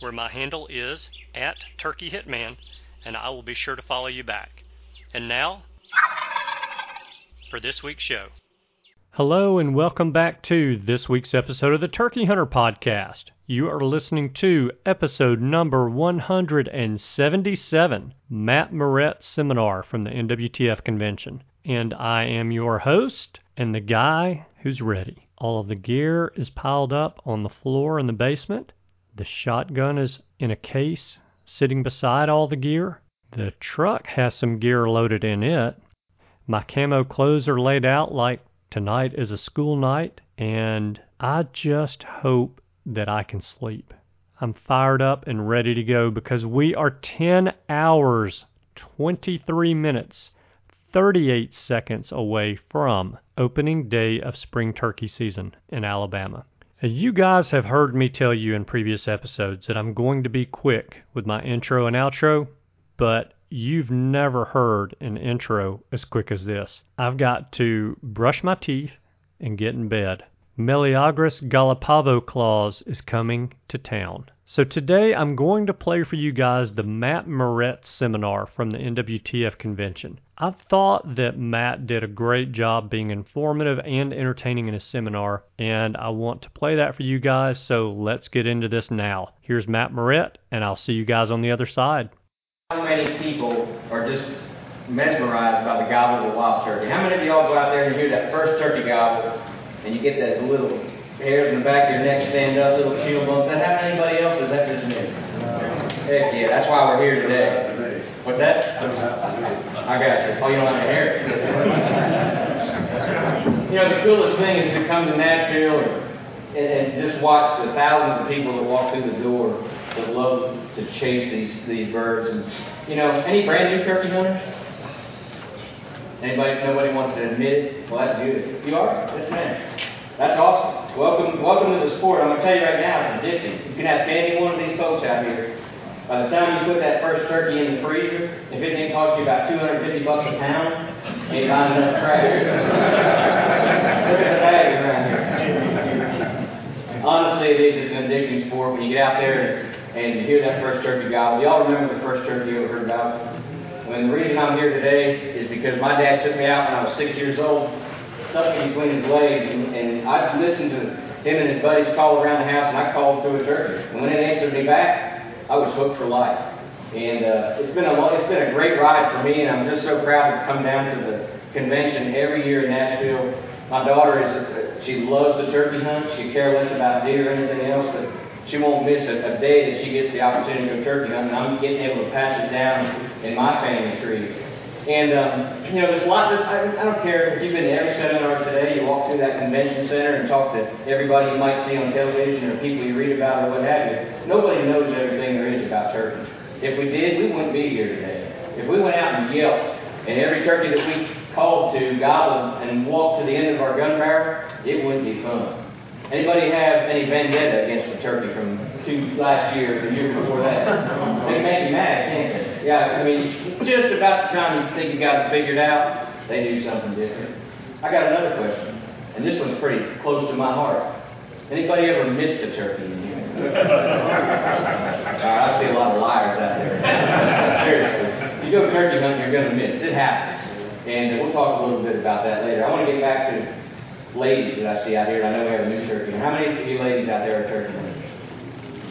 where my handle is @TurkeyHitman, and I will be sure to follow you back. And now, for this week's show. Hello and welcome back to this week's episode of the Turkey Hunter Podcast. You are listening to episode number 177, Matt Morrett Seminar from the NWTF Convention. And I am your host and the guy who's ready. All of the gear is piled up on the floor in the basement. The shotgun is in a case sitting beside all the gear. The truck has some gear loaded in it. My camo clothes are laid out like tonight is a school night, and I just hope that I can sleep. I'm fired up and ready to go because we are 10 hours, 23 minutes, 38 seconds away from opening day of spring turkey season in Alabama. You guys have heard me tell you in previous episodes that I'm going to be quick with my intro and outro, but you've never heard an intro as quick as this. I've got to brush my teeth and get in bed. Meliagris Galapavo Claws is coming to town. So today I'm going to play for you guys the Matt Morrett Seminar from the NWTF Convention. I thought that Matt did a great job being informative and entertaining in his seminar, and I want to play that for you guys, so let's get into this now. Here's Matt Morrett, and I'll see you guys on the other side. How many people are just mesmerized by the gobble of a wild turkey? How many of y'all go out there and you hear that first turkey gobble, and you get those little hairs in the back of your neck stand up, little chill bumps? That happened to anybody else, or is that just me? Heck yeah, that's why we're here today. What's that? I got you. Oh, you don't have any hair? You know, the coolest thing is to come to Nashville and just watch the thousands of people that walk through the door that love to chase these birds. And you know, any brand new turkey hunters? Anybody? Nobody wants to admit it? Well, that's good. You are? Yes, ma'am. That's awesome. Welcome to the sport. I'm going to tell you right now, it's addicting. You can ask any one of these folks out here. By the time you put that first turkey in the freezer, if it didn't cost you about $250 a pound, you ain't buying enough crackers. Look at the bags around here. Honestly, it is an addicting sport when you get out there and you hear that first turkey gobble. Y'all remember the first turkey you ever heard about? When the reason I'm here today is because my dad took me out when I was 6 years old, stuck me between his legs, and I listened to him and his buddies call around the house, and I called through a turkey. And when it answered me back, I was hooked for life, and it's been a great ride for me, and I'm just so proud to come down to the convention every year in Nashville. My daughter she loves the turkey hunt. She cares less about deer or anything else, but she won't miss a day that she gets the opportunity to go turkey hunting. I'm getting able to pass it down in my family tree, and you know, there's a lot. I don't care if you've been to every seminar today. You walk through that convention center and talk to everybody you might see on television or people you read about or what have you. Nobody knows everything there is about turkeys. If we did, we wouldn't be here today. If we went out and yelped, and every turkey that we called to gobbled and walked to the end of our gun barrel, it wouldn't be fun. Anybody have any vendetta against the turkey from last year or the year before that? They make you mad, can't they? Yeah, I mean, just about the time you think you got it figured out, they do something different. I got another question, and this one's pretty close to my heart. Anybody ever missed a turkey in here? I see a lot of liars out there. Seriously. You go turkey hunting, you're going to miss. It happens. And we'll talk a little bit about that later. I want to get back to ladies that I see out here. I know we have a new turkey. How many of you ladies out there are turkey hunters?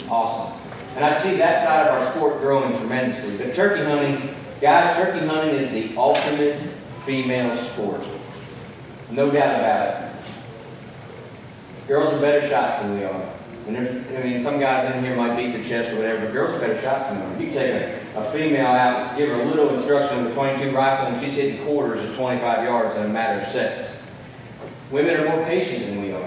Awesome. And I see that side of our sport growing tremendously. But turkey hunting Guys, turkey hunting is the ultimate female sport. No doubt about it. Girls are better shots than we are. And some guys in here might beat their chest or whatever, but girls are better shots than them. If you take a female out, give her a little instruction with a .22 rifle, and she's hitting quarters at 25 yards in a matter of seconds. Women are more patient than we are.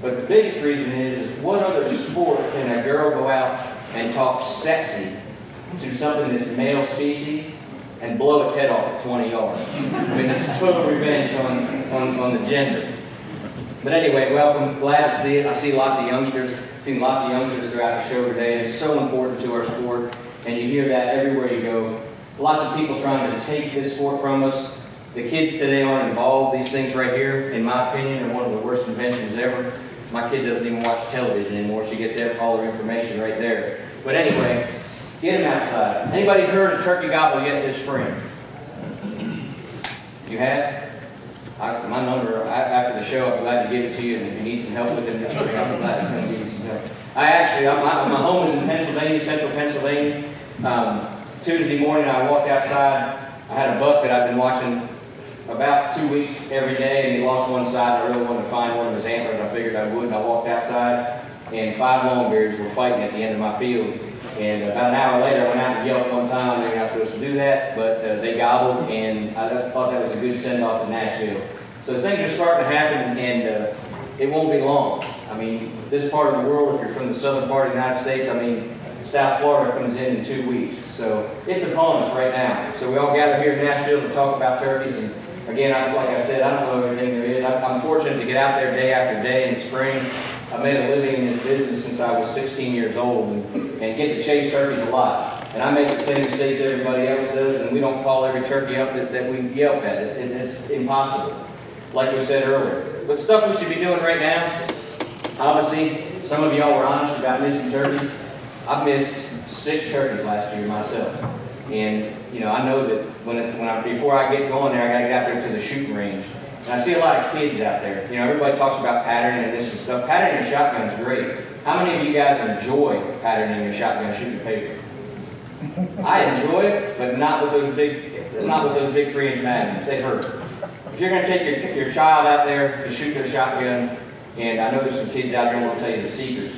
But the biggest reason is what other sport can a girl go out and talk sexy to something that's male species and blow its head off at 20 yards? I mean, it's total revenge on the gender. But anyway, welcome. Glad to see it. I see lots of youngsters. Seen lots of youngsters throughout the show today, and it's so important to our sport, and you hear that everywhere you go. Lots of people trying to take this sport from us. The kids today aren't involved. These things right here, in my opinion, are one of the worst inventions ever. My kid doesn't even watch television anymore. She gets all her information right there. But anyway, get them outside. Anybody heard of turkey gobble yet this spring? You have? My number, after the show, I'm glad to give it to you, and if you need some help with it this spring, I'm glad to come give you some help. My home is in Pennsylvania, central Pennsylvania. Tuesday morning, I walked outside. I had a buck that I've been watching about 2 weeks every day, and he lost one side, and I really wanted to find one of his antlers. I figured I would, and I walked outside, and five longbeards were fighting at the end of my field. And about an hour later, I went out and yelped one time. They're not supposed to do that, but they gobbled, and I thought that was a good send-off in Nashville. So things are starting to happen, and it won't be long. I mean, this part of the world, if you're from the southern part of the United States, I mean, South Florida comes in 2 weeks. So it's upon us right now. So we all gather here in Nashville to talk about turkeys. And again, like I said, I don't know everything there is. I'm fortunate to get out there day after day in the spring. I made a living in this business since I was 16 years old and get to chase turkeys a lot. And I make the same mistakes everybody else does, and we don't call every turkey up that we yelp at. It's impossible, like we said earlier. But stuff we should be doing right now, obviously, some of y'all were honest about missing turkeys. I've missed 6 turkeys last year myself. And, I know that before I get going there, I got to get out there to the shooting range. And I see a lot of kids out there. Everybody talks about patterning and this and stuff. Patterning your shotgun is great. How many of you guys enjoy patterning your shotgun shooting paper? I enjoy it, but not with those big 3-inch magnums. They hurt. If you're going to take your child out there to shoot their shotgun, and I know there's some kids out there who will tell you the secrets.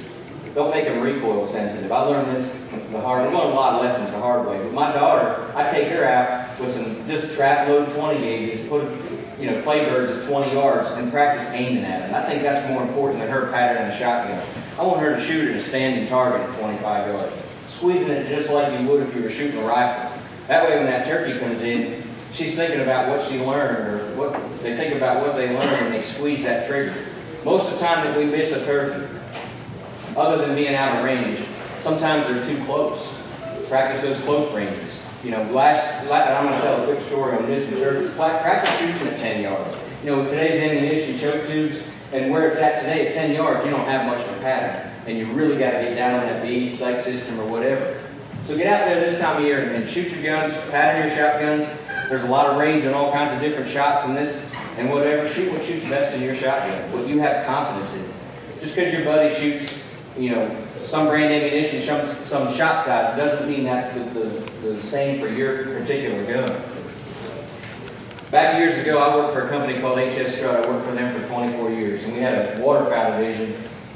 Don't make them recoil sensitive. I learned this the hard way. I learned a lot of lessons the hard way. But my daughter, I take her out with some just trap load 20-gauges, play birds at 20 yards and practice aiming at them. I think that's more important than her patterning the shotgun. I want her to shoot at a standing target at 25 yards, squeezing it just like you would if you were shooting a rifle. That way when that turkey comes in, she's thinking about what she learned, or what they learned, and they squeeze that trigger. Most of the time that we miss a turkey, other than being out of range, sometimes they're too close. Practice those close ranges. I'm going to tell a quick story on missing turkeys. Practice shooting at 10 yards. With today's ammunition, choke tubes, and where it's at today at 10 yards, you don't have much of a pattern. And you really got to get down on that bead sight system or whatever. So get out there this time of year and shoot your guns, pattern your shotguns. There's a lot of range on all kinds of different shots in this and whatever. Shoot what shoots best in your shotgun, what you have confidence in. Just because your buddy shoots, some brand ammunition, some shot size, doesn't mean that's the same for your particular gun. Back years ago, I worked for a company called HS Strut. I worked for them for 24 years, and we had a waterfowl division.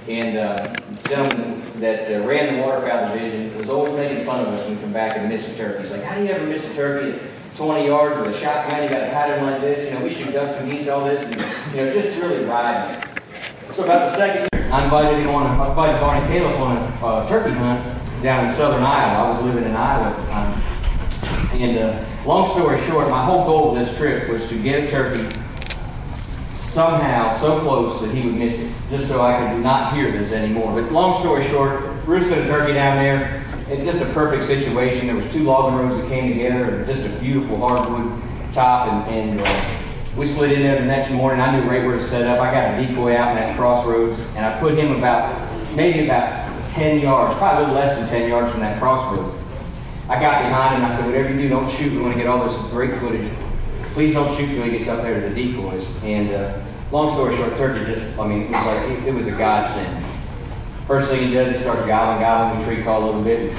And the gentleman that ran the waterfowl division was always making fun of us when we come back and miss a turkey. He's like, "How do you ever miss a turkey at 20 yards with a shotgun? You got a pattern like this. We should ducks and geese, all this, and just really riding." So about the second year, I invited Barney Caleb on a turkey hunt down in southern Iowa. I was living in Iowa at the time. And long story short, my whole goal of this trip was to get a turkey somehow so close that he would miss it, just so I could not hear this anymore. But long story short, roosted a turkey down there. It's just a perfect situation. There was 2 logging roads that came together, and just a beautiful hardwood top, and we slid in there the next morning. I knew right where to set up. I got a decoy out in that crossroads, and I put him about 10 yards, probably a little less than 10 yards from that crossroad. I got behind him, and I said, "Whatever you do, don't shoot. We want to get all this great footage. Please don't shoot till he gets up there to the decoys." And long story short, turkey it was a godsend. First thing he does, he starts gobbling. We tree call a little bit.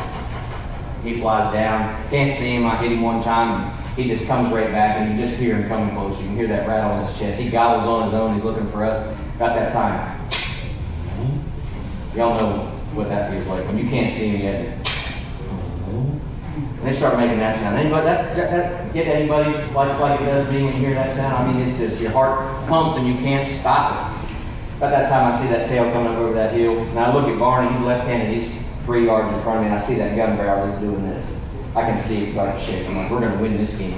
He flies down. Can't see him. I hit him one time. He just comes right back, and you just hear him coming close. You can hear that rattle in his chest. He gobbles on his own. He's looking for us. About that time. Y'all know what that feels like when you can't see him yet. And they start making that sound. Anybody that get anybody like it does me when you hear that sound? I mean, it's just your heart pumps and you can't stop it. About that time, I see that tail coming up over that hill, and I look at Barney. He's left-handed. He's 3 yards in front of me, and I see that gun barrel is doing this. I can see it's like shit. I'm like, we're going to win this game.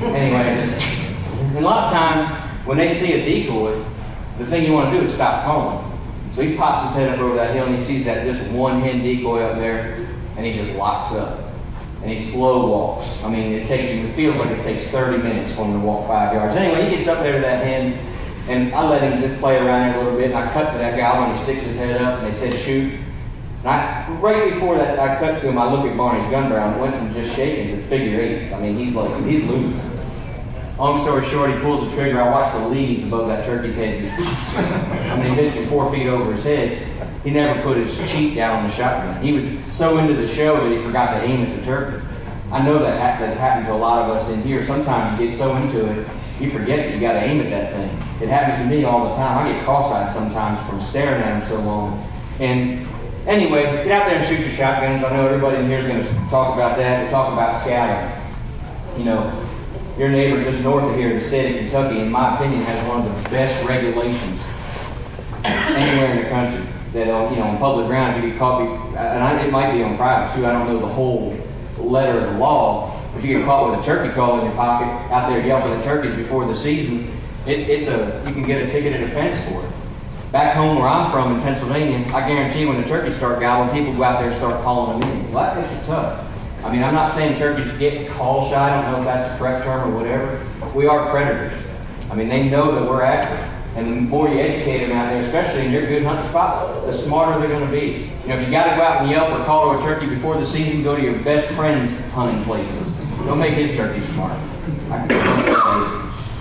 Anyway, and a lot of times when they see a decoy, the thing you want to do is stop calling. So he pops his head up over that hill, and he sees that just one-hand decoy up there, and he just locks up. And he slow walks. I mean, it feels like it takes 30 minutes for him to walk 5 yards. Anyway, he gets up there to that hand, and I let him just play around a little bit, and I cut to that guy when he sticks his head up, and they said, shoot. And right before that I cut to him, I looked at Barney's gun barrel and went from just shaking to figure eights. I mean, he's losing. Long story short, he pulls the trigger. I watch the leaves above that turkey's head. I mean, he hit him 4 feet over his head. He never put his cheek down on the shotgun. He was so into the show that he forgot to aim at the turkey. I know that that's happened to a lot of us in here. Sometimes you get so into it, you forget that you got to aim at that thing. It happens to me all the time. I get cross-eyed sometimes from staring at him so long. And anyway, get out there and shoot your shotguns. I know everybody in here is going to talk about that. We'll talk about scouting. You know, your neighbor just north of here in the state of Kentucky, in my opinion, has one of the best regulations anywhere in the country. That, you know, on public ground, if you get caught, it might be on private too, I don't know the whole letter of the law. If you get caught with a turkey call in your pocket, out there yelling at the turkeys before the season, you can get a ticket and offense for it. Back home where I'm from in Pennsylvania, I guarantee when the turkeys start gobbling, people go out there and start calling them in. Well, that makes it tough. I mean, I'm not saying turkeys get call shy. I don't know if that's the correct term or whatever. We are predators. I mean, they know that we're active. And the more you educate them out there, especially in your good hunting spots, the smarter they're going to be. You know, if you got to go out and yelp or call to a turkey before the season, go to your best friend's hunting places. Don't make his turkey smart.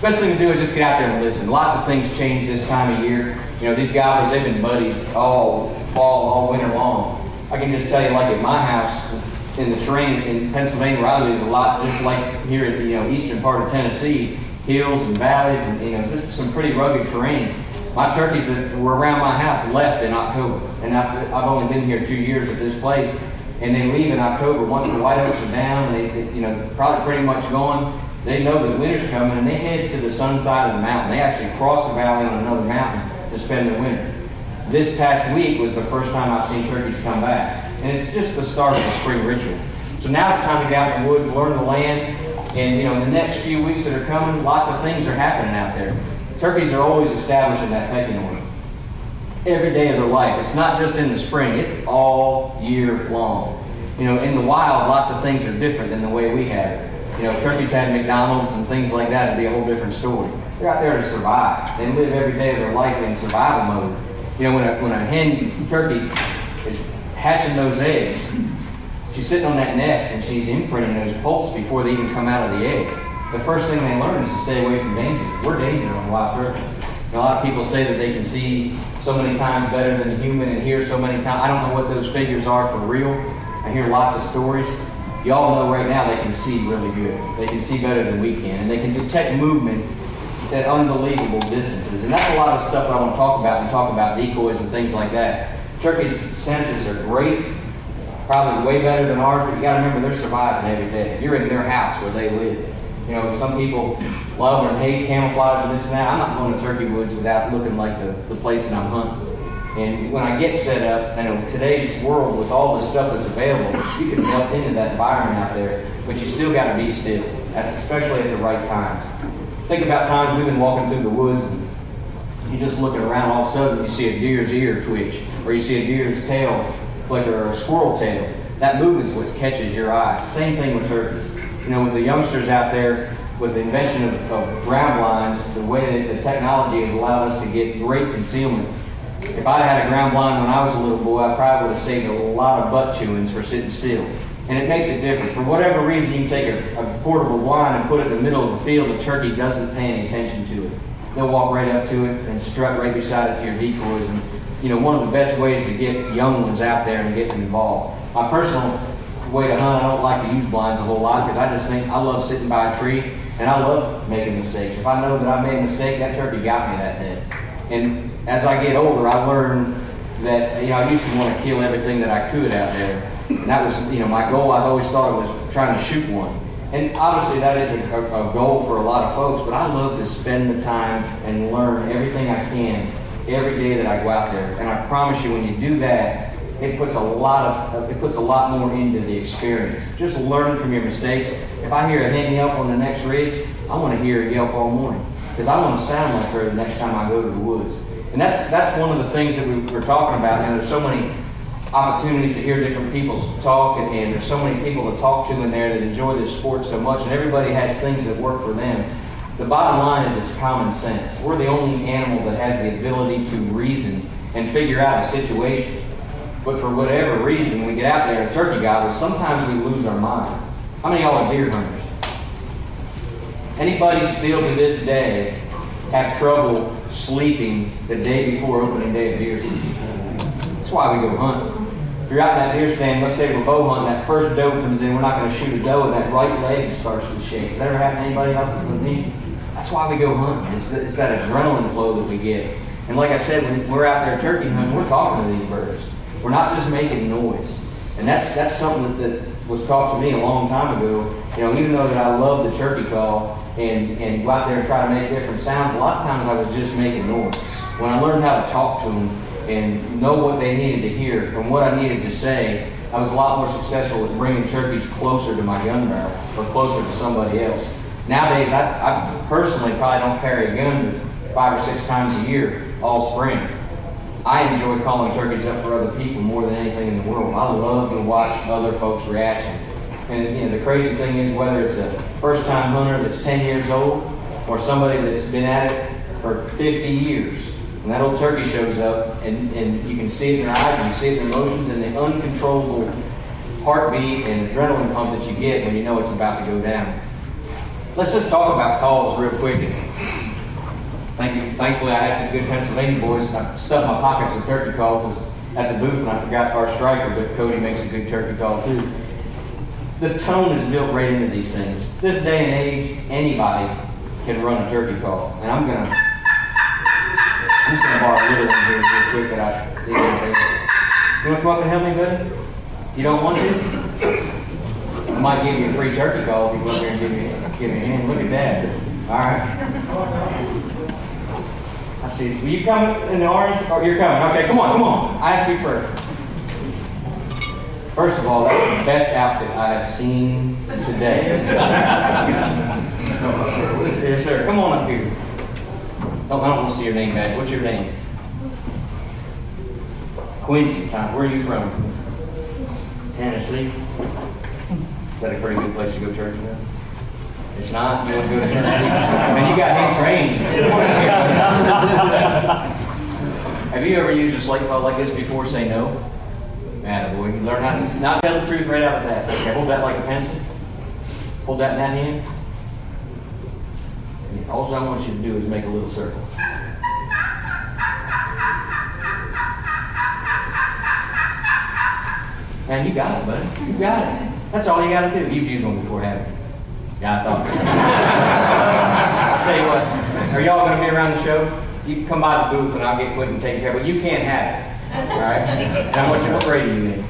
Best thing to do is just get out there and listen. Lots of things change this time of year. You know, these gobblers, they've been buddies all fall, all winter long. I can just tell you, like at my house, in the terrain in Pennsylvania, where I live, is a lot just like here at the eastern part of Tennessee, hills and valleys, and just some pretty rugged terrain. My turkeys that were around my house left in October, and I've only been here 2 years at this place, and they leave in October. Once the white oaks are down, they probably pretty much gone. They know the winter's coming, and they head to the sun side of the mountain. They actually cross the valley on another mountain to spend the winter. This past week was the first time I've seen turkeys come back, and it's just the start of the spring ritual. So now it's time to get out in the woods, learn the land, and in the next few weeks that are coming, lots of things are happening out there. Turkeys are always establishing that pecking order every day of their life. It's not just in the spring; it's all year long. In the wild, lots of things are different than the way we have it. If turkeys had McDonald's and things like that, it'd be a whole different story. They're out there to survive. They live every day of their life in survival mode. When a hen turkey is hatching those eggs, she's sitting on that nest and she's imprinting those pulps before they even come out of the egg. The first thing they learn is to stay away from danger. We're dangerous on wild turkeys. A lot of people say that they can see so many times better than the human and hear so many times. I don't know what those figures are for real. I hear lots of stories. Y'all know right now they can see really good. They can see better than we can. And they can detect movement at unbelievable distances. And that's a lot of stuff that I want to talk about and talk about decoys and things like that. Turkeys' senses are great, probably way better than ours, but you got to remember they're surviving every day. You're in their house where they live. Some people love and hate camouflage and this and that. I'm not going to turkey woods without looking like the place that I'm hunting. And when I get set up, today's world with all the stuff that's available, you can melt into that environment out there, but you still got to be still, especially at the right times. Think about times we've been walking through the woods and you're just looking around, all of a sudden you see a deer's ear twitch, or you see a deer's tail flicker, or a squirrel tail. That movement's what catches your eye. Same thing with turkeys. With the youngsters out there, with the invention of ground blinds, the way that the technology has allowed us to get great concealment. If I had a ground blind when I was a little boy, I probably would have saved a lot of butt chewings for sitting still. And it makes a difference. For whatever reason, you can take a portable blind and put it in the middle of the field, the turkey doesn't pay any attention to it. They'll walk right up to it and strut right beside it to your decoys. And one of the best ways to get young ones out there and get them involved. My personal way to hunt. I don't like to use blinds a whole lot because I just think I love sitting by a tree and I love making mistakes. If I know that I made a mistake, that turkey got me that day. And as I get older, I learned that, you know, I used to want to kill everything that I could out there. And that was, you know, my goal. I've always thought it was trying to shoot one. And obviously that is a goal for a lot of folks, but I love to spend the time and learn everything I can every day that I go out there. And I promise you, when you do that, it puts a lot more into the experience. Just learn from your mistakes. If I hear a hen yelp on the next ridge, I want to hear a yelp all morning because I want to sound like her the next time I go to the woods. And that's one of the things that we were talking about. And there's so many opportunities to hear different people talk, and there's so many people to talk to in there that enjoy this sport so much, and everybody has things that work for them. The bottom line is it's common sense. We're the only animal that has the ability to reason and figure out a situation. But for whatever reason, we get out there and turkey gobble, sometimes we lose our mind. How many of y'all are deer hunters? Anybody still to this day have trouble sleeping the day before opening day of deer season? That's why we go hunt. If you're out in that deer stand, let's say we're bow hunting, that first doe comes in, we're not going to shoot a doe, and that right leg starts to shake. Does that ever happen to anybody else with me? That's why we go hunting. It's that adrenaline flow that we get. And like I said, when we're out there turkey hunting, we're talking to these birds. We're not just making noise. And that's something that was taught to me a long time ago. You know, even though that I love the turkey call and go out there and try to make different sounds, a lot of times I was just making noise. When I learned how to talk to them, and know what they needed to hear from what I needed to say, I was a lot more successful with bringing turkeys closer to my gun barrel or closer to somebody else. Nowadays, I personally probably don't carry a gun 5 or 6 times a year all spring. I enjoy calling turkeys up for other people more than anything in the world. I love to watch other folks' reaction. And you know, the crazy thing is whether it's a first-time hunter that's 10 years old or somebody that's been at it for 50 years, and that old turkey shows up, and you can see it in their eyes, and you see it in their emotions, and the uncontrollable heartbeat and adrenaline pump that you get when you know it's about to go down. Let's just talk about calls real quick. Thankfully, I had some good Pennsylvania boys. I stuffed my pockets with turkey calls at the booth, and I forgot our striker, but Cody makes a good turkey call too. The tone is built right into these things. This day and age, anybody can run a turkey call, and I'm just going to borrow a little one here real quick that I can see. You want to come up and help me, buddy? You don't want to? I might give you a free turkey call if you go up here and give me a hand. Look at that. All right. I see. Will you come in the orange? Oh, you're coming. Okay, come on. I ask you first. First of all, that's the best outfit I have seen today. Yes, sir. Come on up here. Oh, I don't want to see your name badge. What's your name? Quincy. Where are you from? Tennessee. Is that a pretty good place to go turkey hunting? It's not. You want to go to Tennessee? Man, you got him trained. Have you ever used a slate call like this before? Say no. Attaboy. You learn how to not tell the truth right out of that. Okay, hold that like a pencil. Hold that in that hand. All I want you to do is make a little circle. Man, you got it, buddy. You got it. That's all you got to do. You've used one before, haven't you? Yeah, I thought so. I'll tell you what. Are y'all going to be around the show? You can come by the booth and I'll get quick and take care of it. You can't have it. All right? And I want you to pray to you then.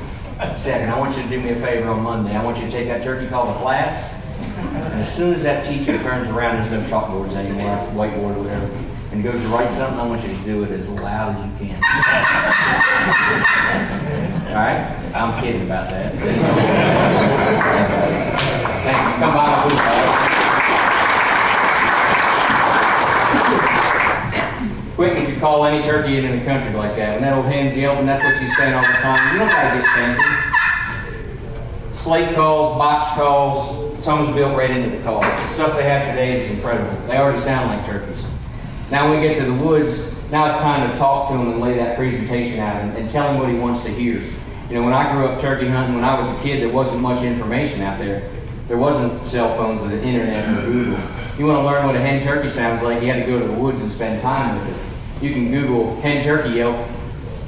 Second, I want you to do me a favor on Monday. I want you to take that turkey call to class. And as soon as that teacher turns around, there's no chalkboards anymore, whiteboard or whatever, and goes to write something, I want you to do it as loud as you can. Alright? I'm kidding about that. Thanks. Come by the booth. Quick, if you call any turkey in the country like that, when that old hen's yelping, that's what she's saying all the time. You don't gotta get fancy. Slate calls, box calls, some's built right into the call. The stuff they have today is incredible. They already sound like turkeys. Now when we get to the woods, now it's time to talk to him and lay that presentation out and tell him what he wants to hear. You know, when I grew up turkey hunting, when I was a kid, there wasn't much information out there. There wasn't cell phones or the internet or Google. You want to learn what a hen turkey sounds like, you had to go to the woods and spend time with it. You can Google hen turkey yelp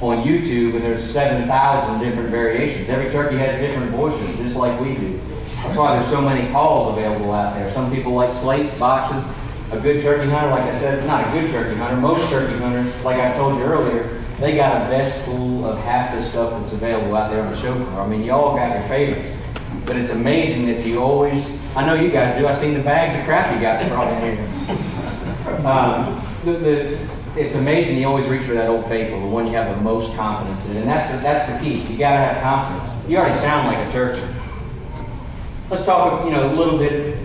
on YouTube, and there's 7,000 different variations. Every turkey has different voices, just like we do. That's why there's so many calls available out there. Some people like slates, boxes. A good turkey hunter, like I said, not a good turkey hunter, most turkey hunters, like I told you earlier, they got a best pool of half the stuff that's available out there on the show floor. I mean, y'all got your favorites. But it's amazing that you always, I know you guys do, I've seen the bags of crap you got across here. It's amazing you always reach for that old faithful, the one you have the most confidence in. And that's the key. You got to have confidence. You already sound like a turkey. Let's talk, a little bit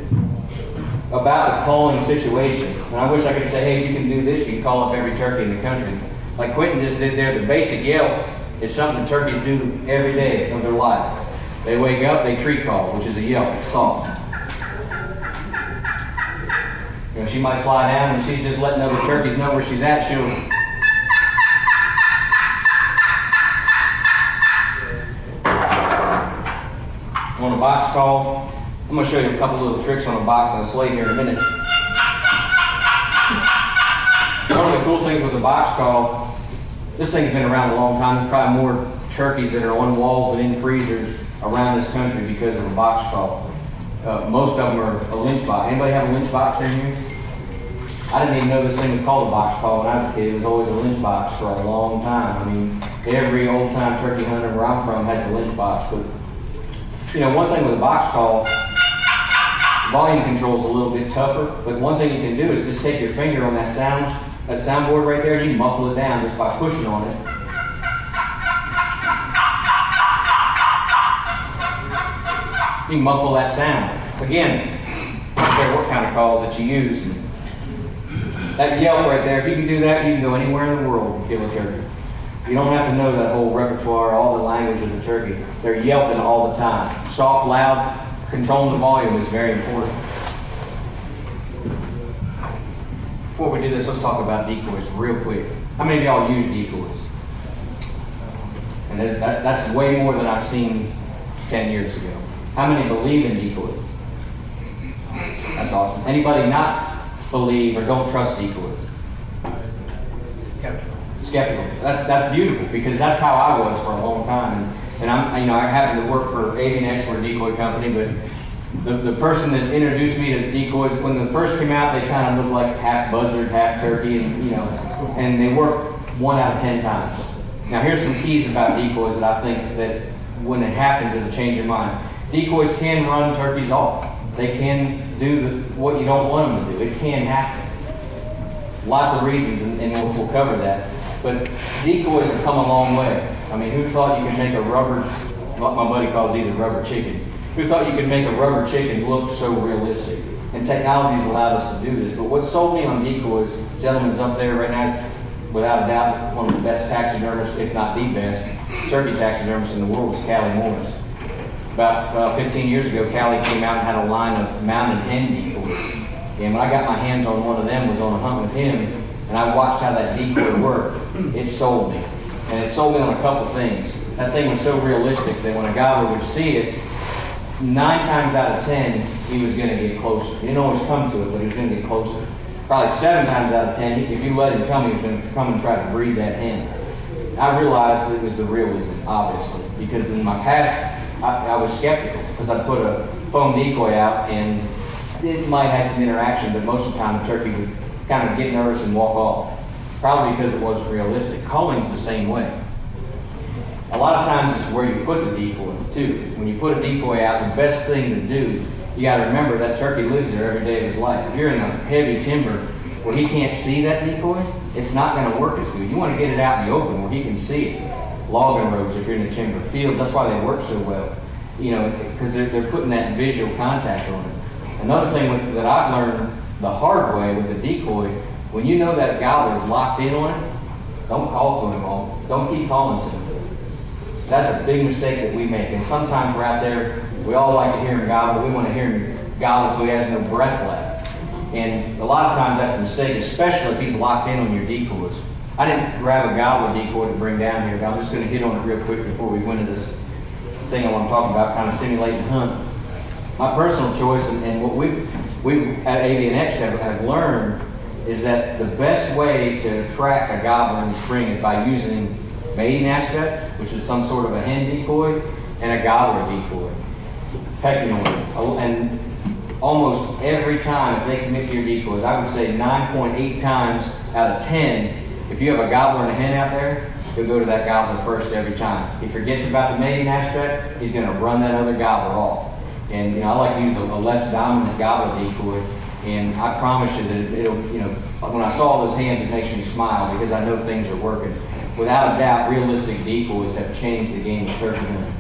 about the calling situation. And I wish I could say, hey, you can do this, you can call up every turkey in the country. Like Quentin just did there, the basic yelp is something turkeys do every day of their life. They wake up, they tree call, which is a yelp, it's soft. She might fly down and she's just letting other turkeys know where she's at. On a box call, I'm going to show you a couple little tricks on a box and a slate here in a minute. One of the cool things with a box call, this thing's been around a long time. There's probably more turkeys that are on walls and in freezers around this country because of a box call. Most of them are a Lynch box. Anybody have a Lynch box in here? I didn't even know this thing was called a box call when I was a kid. It was always a Lynch box for a long time. I mean, every old-time turkey hunter where I'm from has a Lynch box. But, one thing with a box call, volume control's a little bit tougher, but one thing you can do is just take your finger on that soundboard right there, and you muffle it down just by pushing on it. You can muffle that sound. Again, I don't care what kind of calls that you use. That yelp right there, if you can do that, you can go anywhere in the world and kill a turkey. You don't have to know that whole repertoire, all the language of the turkey. They're yelping all the time. Soft, loud, controlling the volume is very important. Before we do this, let's talk about decoys real quick. How many of y'all use decoys? And that's way more than I've seen 10 years ago. How many believe in decoys? That's awesome. Anybody not believe or don't trust decoys? Skeptical. That's beautiful, because that's how I was for a long time. And I'm, I happen to work for AvianX, or a decoy company, but the person that introduced me to decoys, when they first came out, they kind of looked like half buzzard, half turkey, and and they work 1 out of 10 times. Now here's some keys about decoys that I think that when it happens, it'll change your mind. Decoys can run turkeys off. They can do what you don't want them to do. It can happen. Lots of reasons, and we'll cover that. But decoys have come a long way. I mean, who thought you could make a rubber, what my buddy calls these a rubber chicken, who thought you could make a rubber chicken look so realistic? And technology's allowed us to do this. But what sold me on decoys, gentlemen's up there right now, without a doubt, one of the best taxidermists, if not the best, turkey taxidermist in the world, is Callie Morris. About 15 years ago, Callie came out and had a line of mounted hen decoys. And when I got my hands on one of them, was on a hunt with him, and I watched how that decoy worked, it sold me. And it sold me on a couple things. That thing was so realistic that when a gobbler would see it, 9 times out of 10, he was going to get closer. He didn't always come to it, but he was going to get closer. Probably 7 times out of 10, if you let him come, he was going to come and try to breed that hen. I realized it was the realism, obviously, because in my past, I was skeptical because I put a foam decoy out and it might have some interaction, but most of the time the turkey would kind of get nervous and walk off, probably because it wasn't realistic. Calling's the same way. A lot of times it's where you put the decoy too. When you put a decoy out, the best thing to do, you got to remember that turkey lives there every day of his life. If you're in a heavy timber where he can't see that decoy, it's not going to work as good. You want to get it out in the open where he can see it. Logging roads, if you're in the timber fields, that's why they work so well, because they're putting that visual contact on it. Another thing that I've learned the hard way with the decoy, when you know that gobbler is locked in on it, don't call to him all. Don't keep calling to him. That's a big mistake that we make, and sometimes we're out there, we all like to hear him gobble, we want to hear him gobble so he has no breath left. And a lot of times that's a mistake, especially if he's locked in on your decoys. I didn't grab a gobbler decoy to bring down here, but I'm just going to hit on it real quick before we went into this thing I want to talk about, kind of simulating hunt. My personal choice, and what we at AvianX have learned, is that the best way to track a gobbler in the spring is by using mating aspect, which is some sort of a hen decoy, and a gobbler decoy, pecking order. And almost every time, if they commit to your decoys, I would say 9.8 times out of 10, if you have a gobbler and a hen out there, he'll go to that gobbler first every time. He forgets about the mating aspect, he's going to run that other gobbler off. And, you know, I like to use a less dominant gobbler decoy, and I promise you that it'll, you know, when I saw those hands, it makes me smile because I know things are working. Without a doubt, realistic decoys have changed the game of turkey hunting.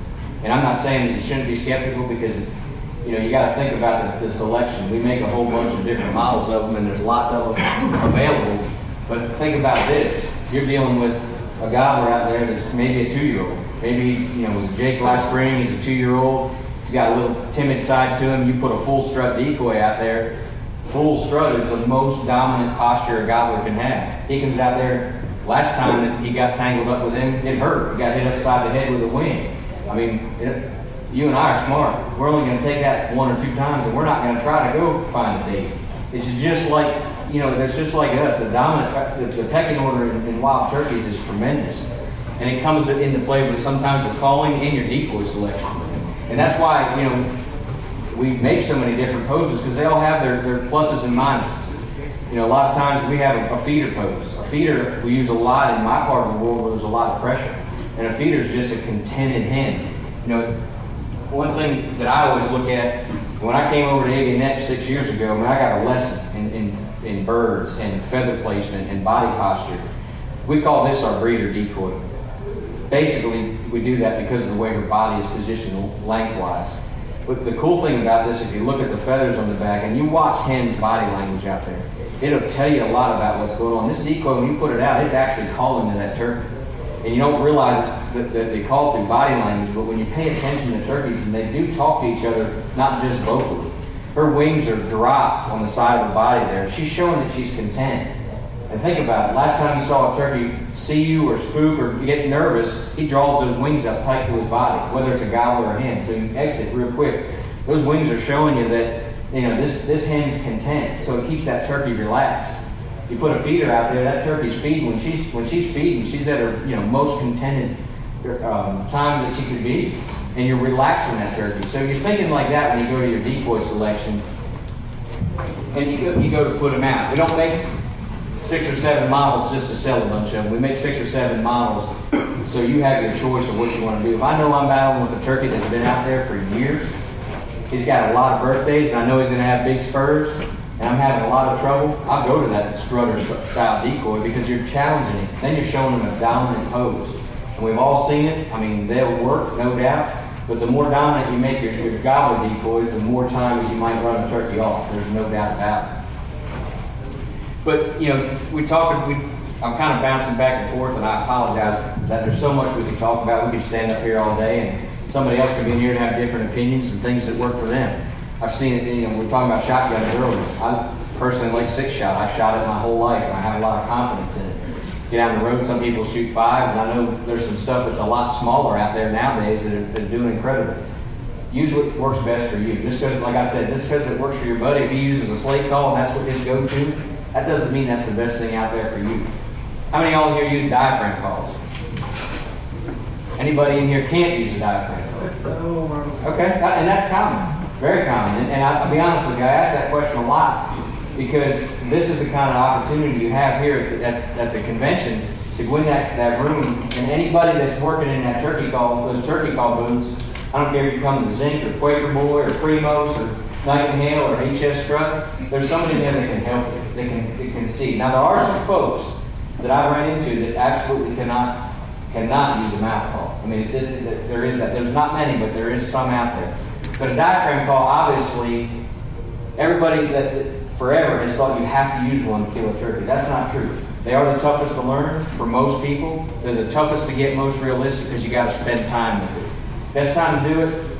And I'm not saying that you shouldn't be skeptical because, you know, you got to think about the selection. We make a whole bunch of different models of them, and there's lots of them available. But think about this: you're dealing with a gobbler out there that's maybe a 2-year-old. Maybe, you know, it was Jake last spring. He's a 2-year-old. He's got a little timid side to him. You put a full strut decoy out there. Full strut is the most dominant posture a gobbler can have. He comes out there. Last time that he got tangled up with him, it hurt. He got hit upside the head with a wing. I mean, you and I are smart. We're only going to take that one or two times, and we're not going to try to go find a date. It's just like, you know, that's just like us. The dominant, the pecking order in wild turkeys is tremendous, and it comes into play with sometimes the calling and your decoy selection. And that's why, you know, we make so many different poses because they all have their pluses and minuses. You know, a lot of times we have a feeder pose. A feeder we use a lot in my part of the world where there's a lot of pressure. And a feeder is just a contented hen. You know, one thing that I always look at, when I came over to AvianX 6 years ago, when I got a lesson in birds and feather placement and body posture, we call this our breeder decoy. Basically, we do that because of the way her body is positioned lengthwise. But the cool thing about this, if you look at the feathers on the back and you watch hen's body language out there, it'll tell you a lot about what's going on. This decoy, when you put it out, it's actually calling to that turkey. And you don't realize that they call through body language, but when you pay attention to turkeys, and they do talk to each other, not just vocally. Her wings are dropped on the side of her body there. She's showing that she's content. And think about it. Last time you saw a turkey see you or spook or get nervous, he draws those wings up tight to his body, whether it's a gobbler or a hen. So you exit real quick. Those wings are showing you that, you know, this hen's content, so it keeps that turkey relaxed. You put a feeder out there, that turkey's feeding. When she's feeding, she's at her, you know, most contented time that she could be, and you're relaxing that turkey. So you're thinking like that when you go to your decoy selection, and you go to put them out. We don't make 6 or 7 models just to sell a bunch of them. We make 6 or 7 models, so you have your choice of what you want to do. If I know I'm battling with a turkey that's been out there for years, he's got a lot of birthdays, and I know he's going to have big spurs, and I'm having a lot of trouble, I'll go to that strutter-style decoy because you're challenging him. Then you're showing him a dominant pose. And we've all seen it. I mean, they'll work, no doubt. But the more dominant you make your gobbler decoys, the more times you might run a turkey off. There's no doubt about it. But, you know, I'm kind of bouncing back and forth, and I apologize that there's so much we could talk about. We could stand up here all day, and somebody else could be in here and have different opinions and things that work for them. I've seen it, you know, we're talking about shotguns earlier. I personally like 6-shot. I shot it my whole life, and I have a lot of confidence in it. Get out on the road, some people shoot 5s, and I know there's some stuff that's a lot smaller out there nowadays that are doing incredible. Use what works best for you. Just because, like I said, just because it works for your buddy, if he uses a slate call and that's what his go-to, that doesn't mean that's the best thing out there for you. How many of y'all here use diaphragm calls? Anybody in here can't use a diaphragm call? Okay, and that's common. Very common, and I'll be honest with you, I ask that question a lot because this is the kind of opportunity you have here at the convention to go in that room, and anybody that's working in that turkey call booths, I don't care if you come to Zink or Quaker Boy or Primos or Nightingale or HS Strut, there's somebody there that can help you, they can see. Now there are some folks that I ran into that absolutely cannot use a mouth call. I mean, there is that. There's not many, but there is some out there. But a diaphragm call, obviously, everybody that forever has thought you have to use one to kill a turkey. That's not true. They are the toughest to learn for most people. They're the toughest to get most realistic because you got to spend time with it. Best time to do it,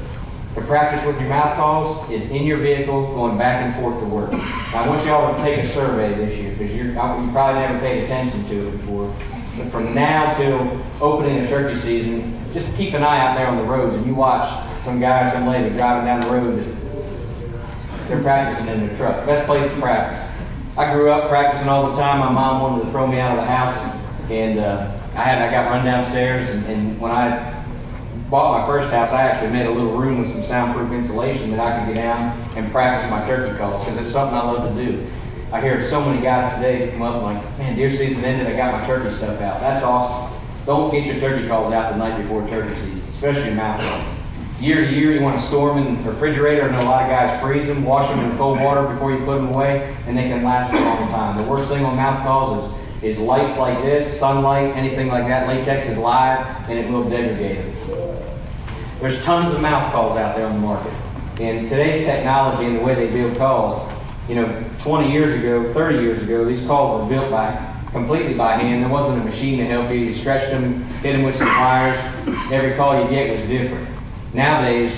to practice with your mouth calls, is in your vehicle going back and forth to work. Now, I want you all to take a survey this year because you probably never paid attention to it before. But from now till opening of turkey season, just keep an eye out there on the roads and you watch some guy or some lady driving down the road. They're practicing in their truck. Best place to practice. I grew up practicing all the time. My mom wanted to throw me out of the house. And I got run downstairs, and when I bought my first house, I actually made a little room with some soundproof insulation that I could get down and practice my turkey calls, because it's something I love to do. I hear so many guys today come up like, man, deer season ended, I got my turkey stuff out. That's awesome. Don't get your turkey calls out the night before turkey season, especially in mountain homes. Year to year, you want to store them in the refrigerator, and a lot of guys freeze them, wash them in cold water before you put them away, and they can last a long time. The worst thing on mouth calls is lights like this, sunlight, anything like that. Latex is live, and it will degrade them. There's tons of mouth calls out there on the market. And today's technology and the way they build calls, 20 years ago, 30 years ago, these calls were built completely by hand. There wasn't a machine to help you. You stretched them, hit them with some pliers. Every call you get was different. Nowadays,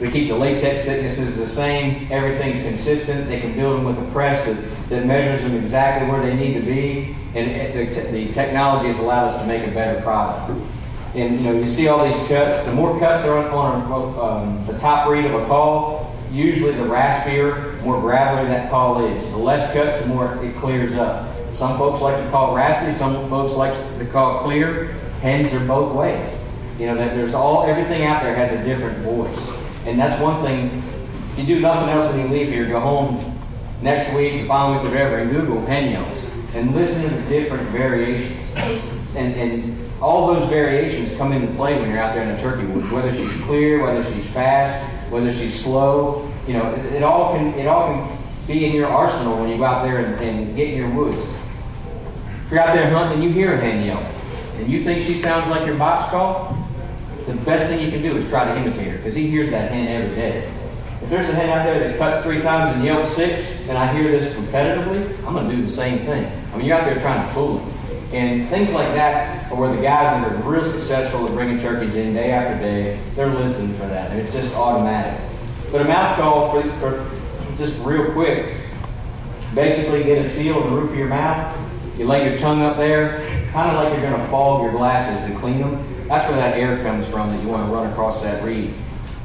we keep the latex thicknesses the same. Everything's consistent. They can build them with a press that measures them exactly where they need to be. And the technology has allowed us to make a better product. And you see all these cuts. The more cuts are on the top reed of a call, usually the raspier, more gravelly that call is. The less cuts, the more it clears up. Some folks like to call raspy. Some folks like to call clear. Hens are both ways. Everything out there has a different voice. And that's one thing. You do nothing else when you leave here, go home next week, the following week, whatever, and Google hen yells and listen to the different variations. And all those variations come into play when you're out there in the turkey woods, whether she's clear, whether she's fast, whether she's slow. It all can be in your arsenal when you go out there and get in your woods. If you're out there hunting and you hear a hen yell, and you think she sounds like your box call, the best thing you can do is try to imitate her, because he hears that hen every day. If there's a hen out there that cuts 3 times and yells 6, and I hear this competitively, I'm going to do the same thing. You're out there trying to fool them. And things like that are where the guys that are real successful at bringing turkeys in day after day, they're listening for that, and it's just automatic. But a mouth call, for just real quick, basically get a seal on the roof of your mouth, you lay your tongue up there, kind of like you're going to fog your glasses to clean them. That's where that air comes from that you want to run across that reed.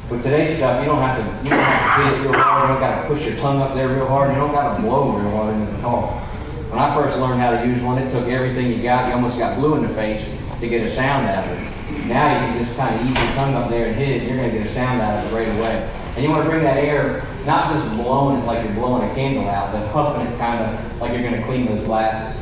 But today's stuff, you don't have to hit it real hard. You don't got to push your tongue up there real hard. You don't got to blow real hard into the call. When I first learned how to use one, it took everything you got. You almost got blue in the face to get a sound out of it. Now you can just kind of ease your tongue up there and hit it, and you're going to get a sound out of it right away. And you want to bring that air, not just blowing it like you're blowing a candle out, but puffing it kind of like you're going to clean those glasses.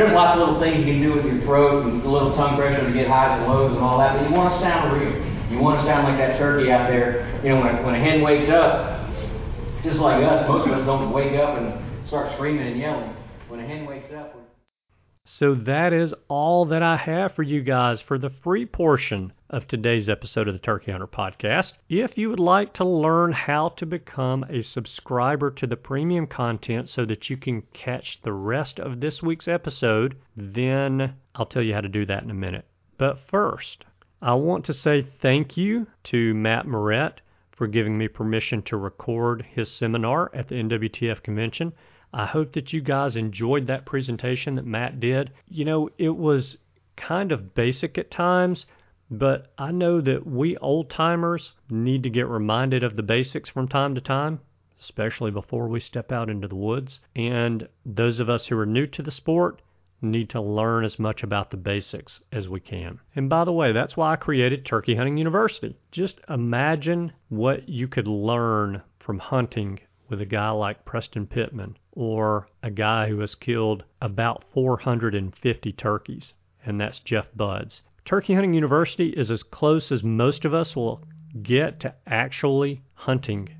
There's lots of little things you can do with your throat and a little tongue pressure to get highs and lows and all that, but you want to sound real. You want to sound like that turkey out there. When a hen wakes up, just like us, most of us don't wake up and start screaming and yelling. When a hen wakes up... So that is all that I have for you guys for the free portion of today's episode of the Turkey Hunter Podcast. If you would like to learn how to become a subscriber to the premium content so that you can catch the rest of this week's episode, then I'll tell you how to do that in a minute. But first, I want to say thank you to Matt Morrett for giving me permission to record his seminar at the NWTF convention. I hope that you guys enjoyed that presentation that Matt did. It was kind of basic at times, but I know that we old-timers need to get reminded of the basics from time to time, especially before we step out into the woods. And those of us who are new to the sport need to learn as much about the basics as we can. And by the way, that's why I created Turkey Hunting University. Just imagine what you could learn from hunting with a guy like Preston Pittman, or a guy who has killed about 450 turkeys, and that's Jeff Budds. Turkey Hunting University is as close as most of us will get to actually hunting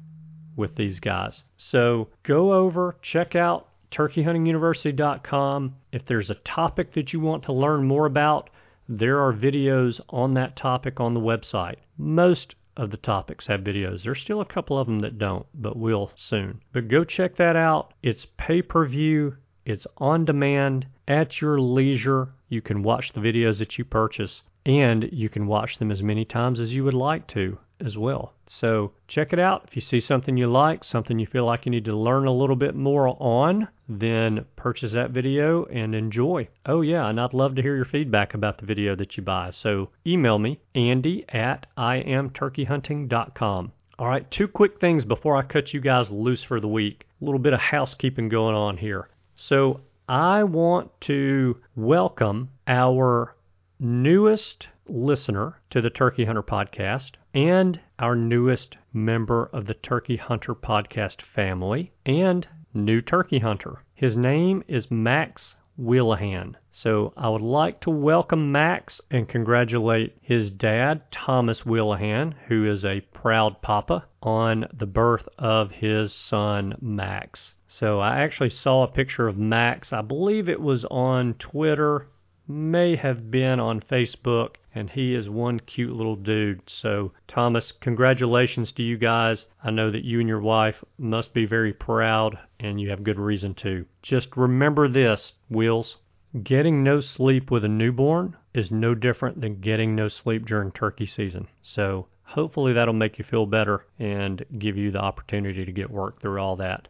with these guys. So go over, check out turkeyhuntinguniversity.com. If there's a topic that you want to learn more about, there are videos on that topic on the website. Most of the topics have videos. There's still a couple of them that don't, but will soon. But go check that out. It's pay-per-view. It's on demand at your leisure. You can watch the videos that you purchase, and you can watch them as many times as you would like to as well. So check it out. If you see something you like, something you feel like you need to learn a little bit more on, then purchase that video and enjoy. Oh yeah, and I'd love to hear your feedback about the video that you buy. So email me, Andy@IamTurkeyHunting.com. All right, two quick things before I cut you guys loose for the week. A little bit of housekeeping going on here. So I want to welcome our newest listener to the Turkey Hunter Podcast and our newest member of the Turkey Hunter Podcast family and new turkey hunter. His name is Max Willahan. So I would like to welcome Max and congratulate his dad, Thomas Willahan, who is a proud papa, on the birth of his son, Max. So I actually saw a picture of Max. I believe it was on Twitter, may have been on Facebook, and he is one cute little dude. So Thomas, congratulations to you guys. I know that you and your wife must be very proud, and you have good reason to. Just remember this, Wills. Getting no sleep with a newborn is no different than getting no sleep during turkey season. So hopefully that'll make you feel better and give you the opportunity to get work through all that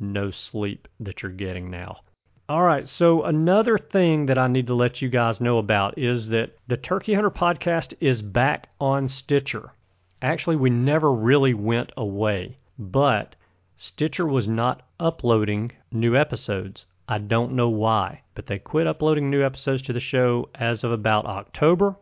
no sleep that you're getting now. All right, so another thing that I need to let you guys know about is that the Turkey Hunter Podcast is back on Stitcher. Actually, we never really went away, but Stitcher was not uploading new episodes. I don't know why, but they quit uploading new episodes to the show as of about October.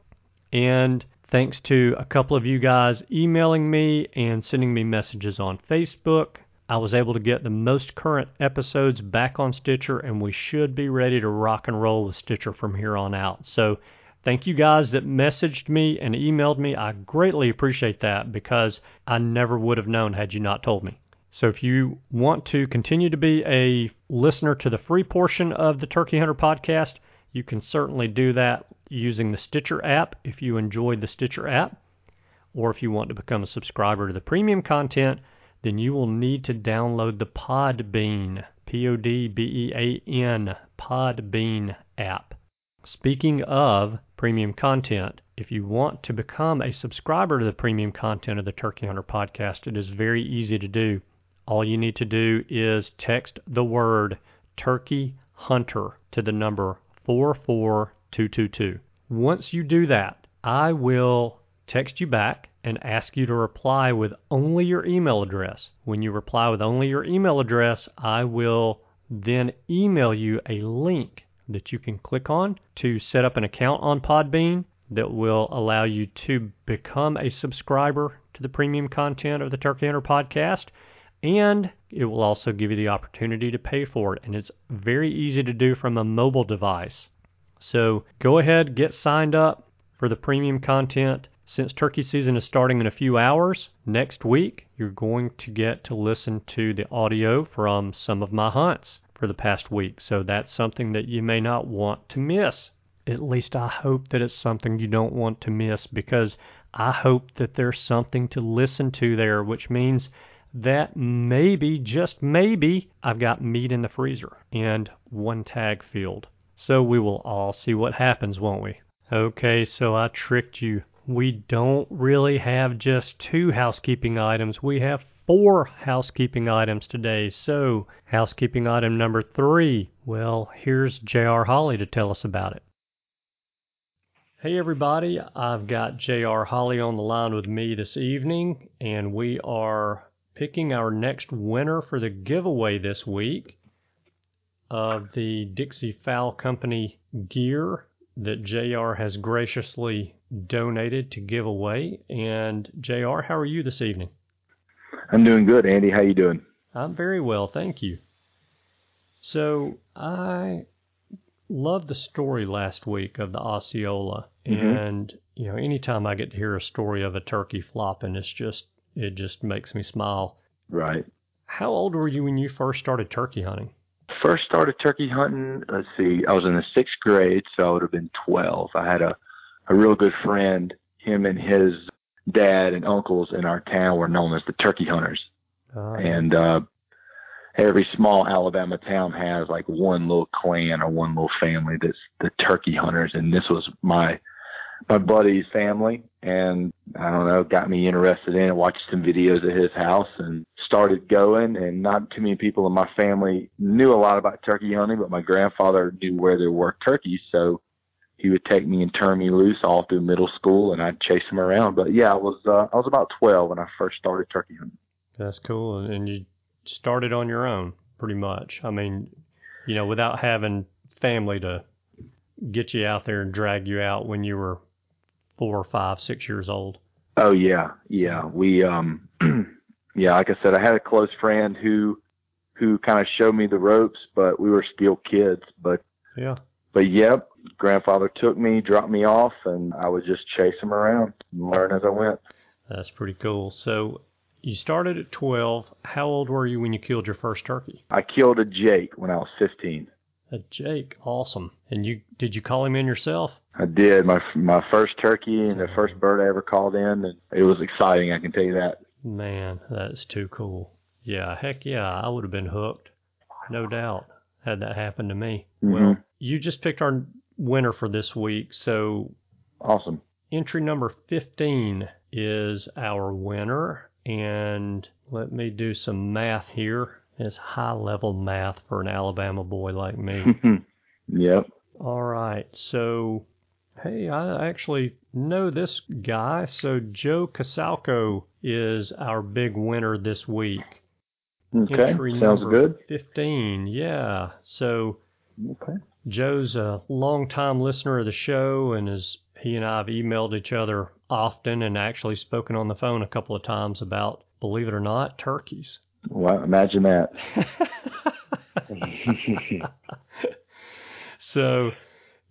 And thanks to a couple of you guys emailing me and sending me messages on Facebook, I was able to get the most current episodes back on Stitcher, and we should be ready to rock and roll with Stitcher from here on out. So thank you guys that messaged me and emailed me. I greatly appreciate that because I never would have known had you not told me. So if you want to continue to be a listener to the free portion of the Turkey Hunter Podcast, you can certainly do that using the Stitcher app if you enjoyed the Stitcher app, or if you want to become a subscriber to the premium content, then you will need to download the Podbean, Podbean, Podbean app. Speaking of premium content, if you want to become a subscriber to the premium content of the Turkey Hunter Podcast, it is very easy to do. All you need to do is text the word Turkey Hunter to the number 44222. Once you do that, I will text you back and ask you to reply with only your email address. When you reply with only your email address, I will then email you a link that you can click on to set up an account on Podbean that will allow you to become a subscriber to the premium content of the Turkey Hunter Podcast, and it will also give you the opportunity to pay for it, and it's very easy to do from a mobile device. So go ahead, get signed up for the premium content. Since turkey season is starting in a few hours, next week you're going to get to listen to the audio from some of my hunts for the past week. So that's something that you may not want to miss. At least I hope that it's something you don't want to miss, because I hope that there's something to listen to there, which means that maybe, just maybe, I've got meat in the freezer and one tag filled. So we will all see what happens, won't we? Okay, so I tricked you. We don't really have just two housekeeping items. We have four housekeeping items today. So housekeeping item number 3, well, here's J.R. Holly to tell us about it. Hey everybody, I've got J.R. Holly on the line with me this evening, and we are picking our next winner for the giveaway this week of the Dixie Fowl Company gear that J.R. has graciously donated to give away. And JR, how are you this evening? I'm doing good, Andy. How you doing? I'm very well, thank you. So I love the story last week of the Osceola, and you know, anytime I get to hear a story of a turkey flopping, it just makes me smile. Right. How old were you when you first started turkey hunting? First started turkey hunting, let's see, I was in the 6th grade, so I would have been 12. I had a real good friend. Him and his dad and uncles in our town were known as the turkey hunters. Oh. And every small Alabama town has like one little clan or one little family that's the turkey hunters. And this was my my buddy's family, and I don't know, got me interested in it, watched some videos at his house and started going. And not too many people in my family knew a lot about turkey hunting, but my grandfather knew where there were turkeys, so he would take me and turn me loose all through middle school, and I'd chase them around. But yeah, I was about 12 when I first started turkey hunting. That's cool. And you started on your own pretty much. I mean, you know, without having family to get you out there and drag you out when you were 4, 5, 6 years old. Oh yeah. Yeah. We, yeah, like I said, I had a close friend who kind of showed me the ropes, but we were still kids, but yep. Grandfather took me, dropped me off, and I would just chase them around and learn as I went. That's pretty cool. So you started at 12. How old were you when you killed your first turkey? I killed a Jake when I was 15. A Jake. Awesome. And did you call him in yourself? I did. My first turkey and the first bird I ever called in. And it was exciting, I can tell you that. Man, that's too cool. Yeah, heck yeah. I would have been hooked, no doubt, had that happened to me. Mm-hmm. Well, you just picked our winner for this week, so awesome. Entry number 15 is our winner, and let me do some math here. It's high level math for an Alabama boy like me. Yep. All right, so hey, I actually know this guy. So Joe Casalco is our big winner this week. Okay, entry sounds good. 15, yeah. So okay. Joe's a longtime listener of the show, and he and I have emailed each other often and actually spoken on the phone a couple of times about, believe it or not, turkeys. Well, imagine that. So,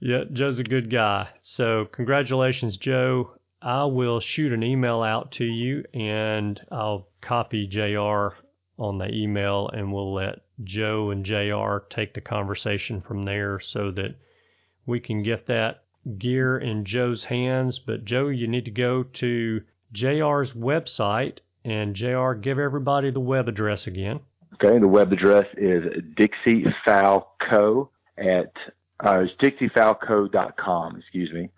yeah, Joe's a good guy. So congratulations, Joe. I will shoot an email out to you, and I'll copy JR on the email, and we'll let Joe and JR take the conversation from there so that we can get that gear in Joe's hands. But Joe, you need to go to JR's website, and JR, give everybody the web address again. Okay, the web address is Dixie Fowl Co. at DixieFowlCo.com, excuse me.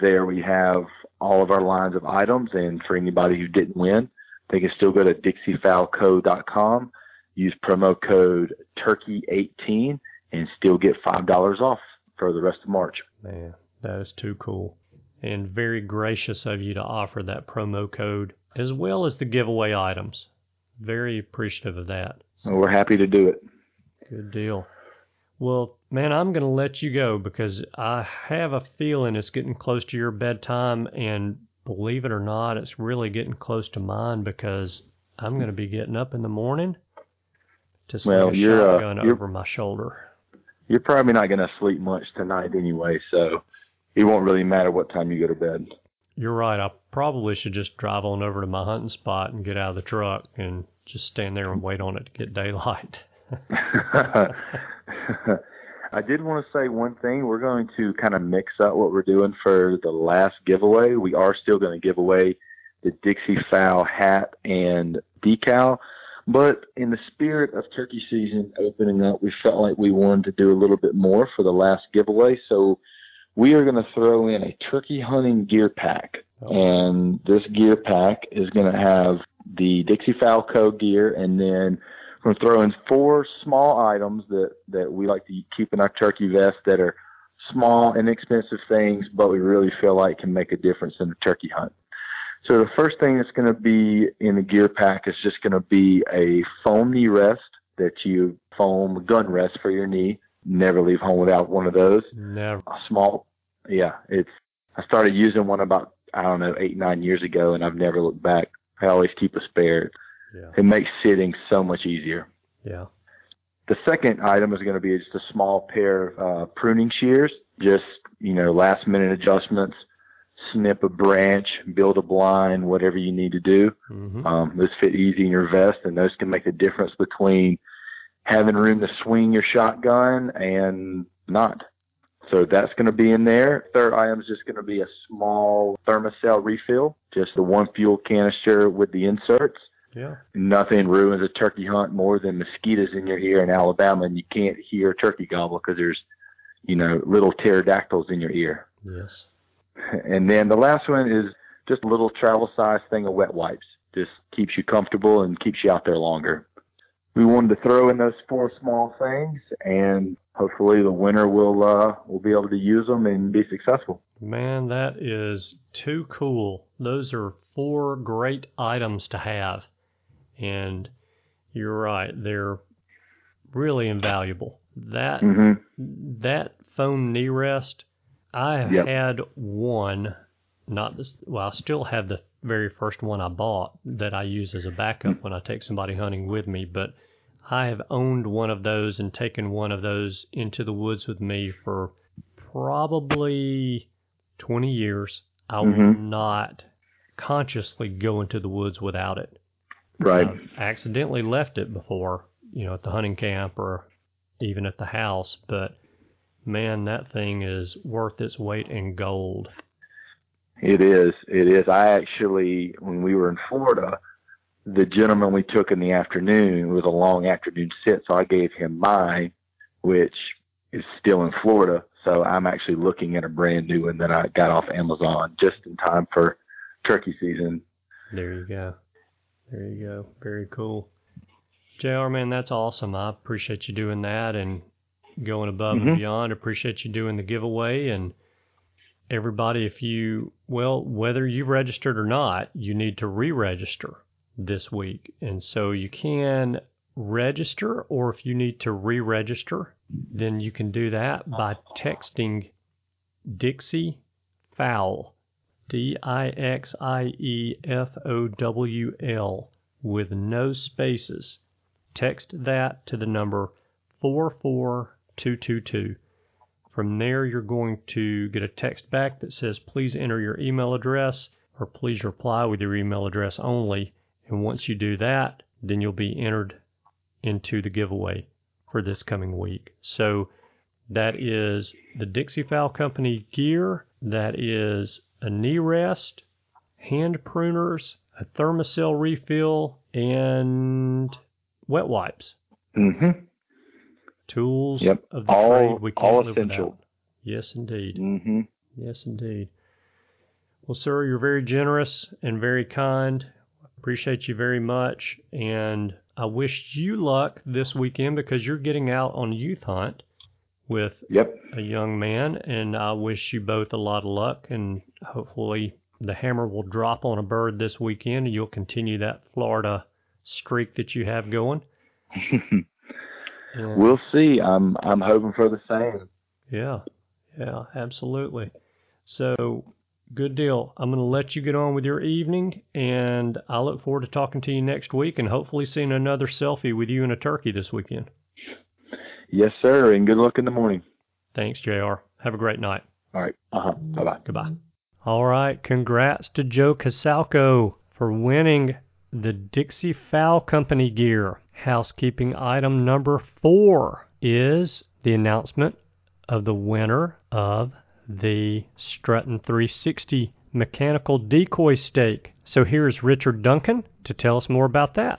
There we have all of our lines of items, and for anybody who didn't win, they can still go to DixieFowlCo.com. Use promo code TURKEY18 and still get $5 off for the rest of March. Man, that is too cool. And very gracious of you to offer that promo code as well as the giveaway items. Very appreciative of that. Well, we're happy to do it. Good deal. Well, man, I'm going to let you go because I have a feeling it's getting close to your bedtime. And believe it or not, it's really getting close to mine because I'm going to be getting up in the morning. To see a shotgun over my shoulder. You're probably not going to sleep much tonight anyway, so it won't really matter what time you go to bed. You're right. I probably should just drive on over to my hunting spot and get out of the truck and just stand there and wait on it to get daylight. I did want to say one thing. We're going to kind of mix up what we're doing for the last giveaway. We are still going to give away the Dixie Fowl hat and decal. But in the spirit of turkey season opening up, we felt like we wanted to do a little bit more for the last giveaway. So we are going to throw in a turkey hunting gear pack. And this gear pack is going to have the Dixie Fowl Co. gear. And then we're going to throw in 4 small items that we like to keep in our turkey vest that are small, inexpensive things, but we really feel like can make a difference in the turkey hunt. So the first thing that's going to be in the gear pack is just going to be a foam knee rest that you foam gun rest for your knee. Never leave home without one of those. Never. I started using one about, 8, 9 years ago, and I've never looked back. I always keep a spare. Yeah. It makes sitting so much easier. Yeah. The second item is going to be just a small pair of pruning shears, just, last minute adjustments. Snip a branch, build a blind, whatever you need to do. Mm-hmm. Those fit easy in your vest, and those can make the difference between having room to swing your shotgun and not. So that's going to be in there. Third item is just going to be a small thermocell refill, just the one fuel canister with the inserts. Yeah. Nothing ruins a turkey hunt more than mosquitoes in your ear in Alabama, and you can't hear turkey gobble because there's, little pterodactyls in your ear. Yes. And then the last one is just a little travel-sized thing of wet wipes. Just keeps you comfortable and keeps you out there longer. We wanted to throw in those four small things, and hopefully the winner will be able to use them and be successful. Man, that is too cool. Those are four great items to have. And you're right, they're really invaluable. That that foam knee rest, I have had one, not this. Well, I still have the very first one I bought that I use as a backup when I take somebody hunting with me, but I have owned one of those and taken one of those into the woods with me for probably 20 years. I will not consciously go into the woods without it. Right. I've accidentally left it before, you know, at the hunting camp or even at the house, but man, that thing is worth its weight in gold. It is. It is. I actually, when we were in Florida, the gentleman we took in the afternoon, it was a long afternoon sit, so I gave him mine, which is still in Florida. So I'm actually looking at a brand new one that I got off Amazon just in time for turkey season. There you go. There you go. Very cool. JR, man, that's awesome. I appreciate you doing that and going above and beyond. Appreciate you doing the giveaway. And everybody, if you, well, whether you registered or not, you need to re-register this week. And so you can register, or if you need to re-register, then you can do that by texting Dixie Fowl, D-I-X-I-E-F-O-W-L, with no spaces. Text that to the number 44222. From there, you're going to get a text back that says, please enter your email address, or please reply with your email address only. And once you do that, then you'll be entered into the giveaway for this coming week. So that is the Dixie Fowl Company gear. That is a knee rest, hand pruners, a thermocell refill, and wet wipes. Tools of the trade we can't live without. Yes, indeed. Yes, indeed. Well, sir, you're very generous and very kind. Appreciate you very much, and I wish you luck this weekend because you're getting out on a youth hunt with a young man, and I wish you both a lot of luck, and hopefully the hammer will drop on a bird this weekend, and you'll continue that Florida streak that you have going. We'll see. I'm hoping for the same. Yeah, yeah, absolutely. So, good deal. I'm going to let you get on with your evening, and I look forward to talking to you next week and hopefully seeing another selfie with you and a turkey this weekend. Yes, sir, and good luck in the morning. Thanks, JR. Have a great night. All right. Bye-bye. Goodbye. All right. Congrats to Joe Casalco for winning the Dixie Fowl Company gear. Housekeeping item number 4 is the announcement of the winner of the Struttin 360 mechanical decoy stake. So here's Richard Duncan to tell us more about that.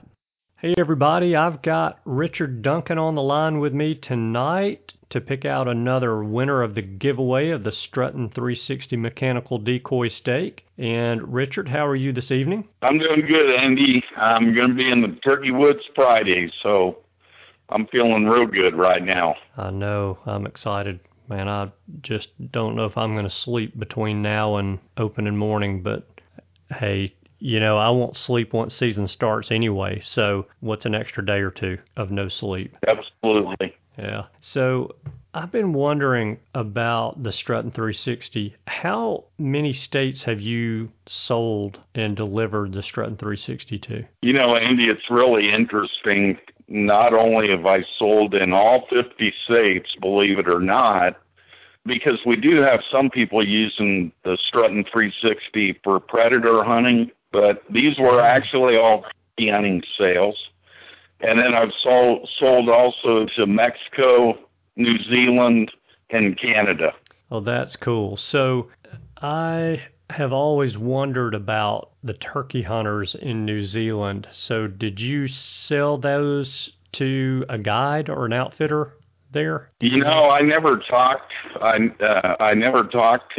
Hey everybody, I've got Richard Duncan on the line with me tonight to pick out another winner of the giveaway of the Struttin 360 mechanical decoy stake. And Richard, how are you this evening? I'm doing good, Andy. I'm going to be in the Turkey Woods Friday, so I'm feeling real good right now. I know, I'm excited. Man, I just don't know if I'm going to sleep between now and opening morning, but hey, you know, I won't sleep once season starts anyway, so what's an extra day or two of no sleep? Absolutely. Yeah. So I've been wondering about the Struttin 360. How many states have you sold and delivered the Struttin 360 to? You know, Andy, it's really interesting. Not only have I sold in all 50 states, believe it or not, because we do have some people using the Struttin 360 for predator hunting, but these were actually all turkey hunting sales. And then I've sold also to Mexico, New Zealand, and Canada. Oh, that's cool. So I have always wondered about the turkey hunters in New Zealand. So did you sell those to a guide or an outfitter there? You know, I never talked to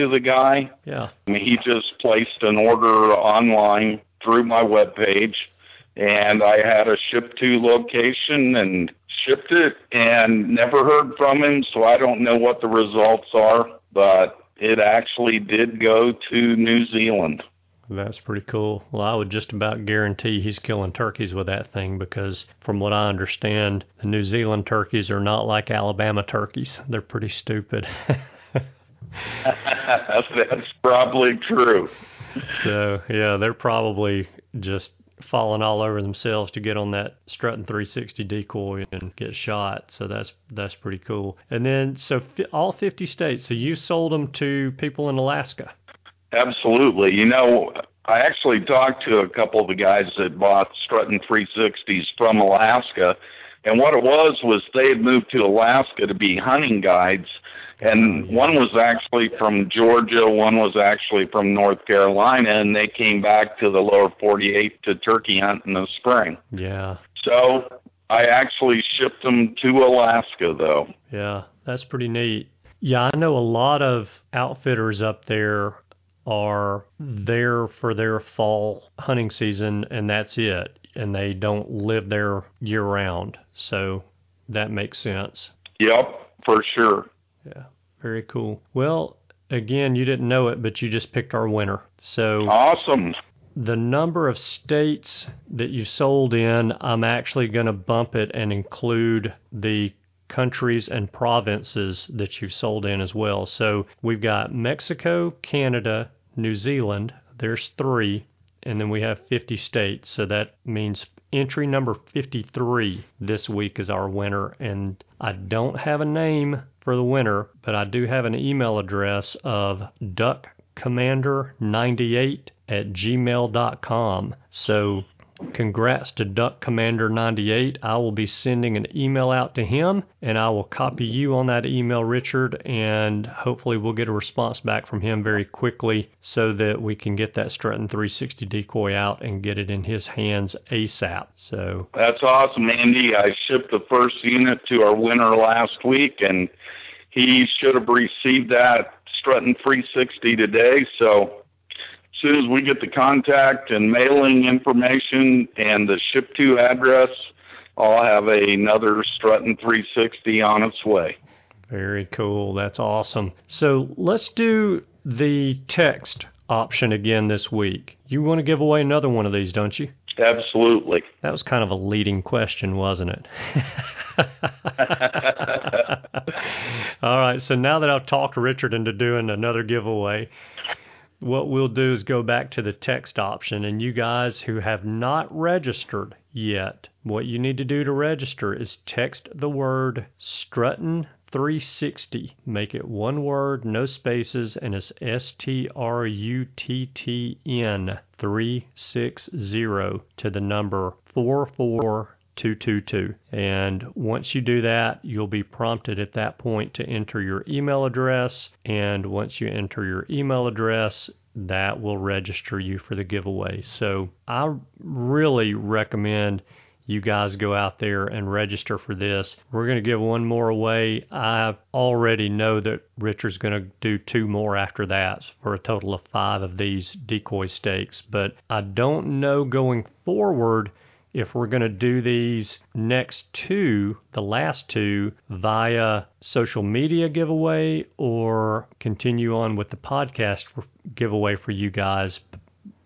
the guy. Yeah. I mean, he just placed an order online through my webpage, and I had a ship-to location and shipped it and never heard from him, so I don't know what the results are, but it actually did go to New Zealand. That's pretty cool. Well, I would just about guarantee he's killing turkeys with that thing because, from what I understand, the New Zealand turkeys are not like Alabama turkeys. They're pretty stupid. That's probably true. So, yeah, they're probably just falling all over themselves to get on that Struttin 360 decoy and get shot. So that's pretty cool. And then, so all 50 states, so you sold them to people in Alaska? Absolutely. You know, I actually talked to a couple of the guys that bought Struttin 360s from Alaska, and what it was they had moved to Alaska to be hunting guides, and one was actually from Georgia, one was actually from North Carolina, and they came back to the lower 48 to turkey hunt in the spring. Yeah. So I actually shipped them to Alaska, though. Yeah, that's pretty neat. Yeah, I know a lot of outfitters up there are there for their fall hunting season, and that's it. And they don't live there year-round. So that makes sense. Yep, for sure. Yeah, very cool. Well, again, you didn't know it, but you just picked our winner. So awesome. The number of states that you sold in, I'm actually going to bump it and include the countries and provinces that you've sold in as well. So we've got Mexico, Canada, New Zealand, there's 3, and then we have 50 states. So that means entry number 53 this week is our winner. And I don't have a name for the winner, but I do have an email address of duckcommander98@gmail.com. So congrats to Duck Commander 98. I will be sending an email out to him, and I will copy you on that email, Richard, and hopefully we'll get a response back from him very quickly so that we can get that Struttin 360 decoy out and get it in his hands ASAP. So that's awesome, Andy. I shipped the first unit to our winner last week, and he should have received that Struttin 360 today, so as soon as we get the contact and mailing information and the ship-to address, I'll have another Struttin 360 on its way. Very cool. That's awesome. So let's do the text option again this week. You want to give away another one of these, don't you? Absolutely. That was kind of a leading question, wasn't it? All right. So now that I've talked Richard into doing another giveaway, what we'll do is go back to the text option, and you guys who have not registered yet, what you need to do to register is text the word Struttin 360. Make it one word, no spaces, and it's STRUTTN 360 to the number 44222. And once you do that, you'll be prompted at that point to enter your email address. And once you enter your email address, that will register you for the giveaway. So I really recommend you guys go out there and register for this. We're going to give one more away. I already know that Richard's going to do 2 more after that for a total of 5 of these decoy stakes. But I don't know going forward if we're going to do these next 2, the last 2, via social media giveaway or continue on with the podcast giveaway for you guys.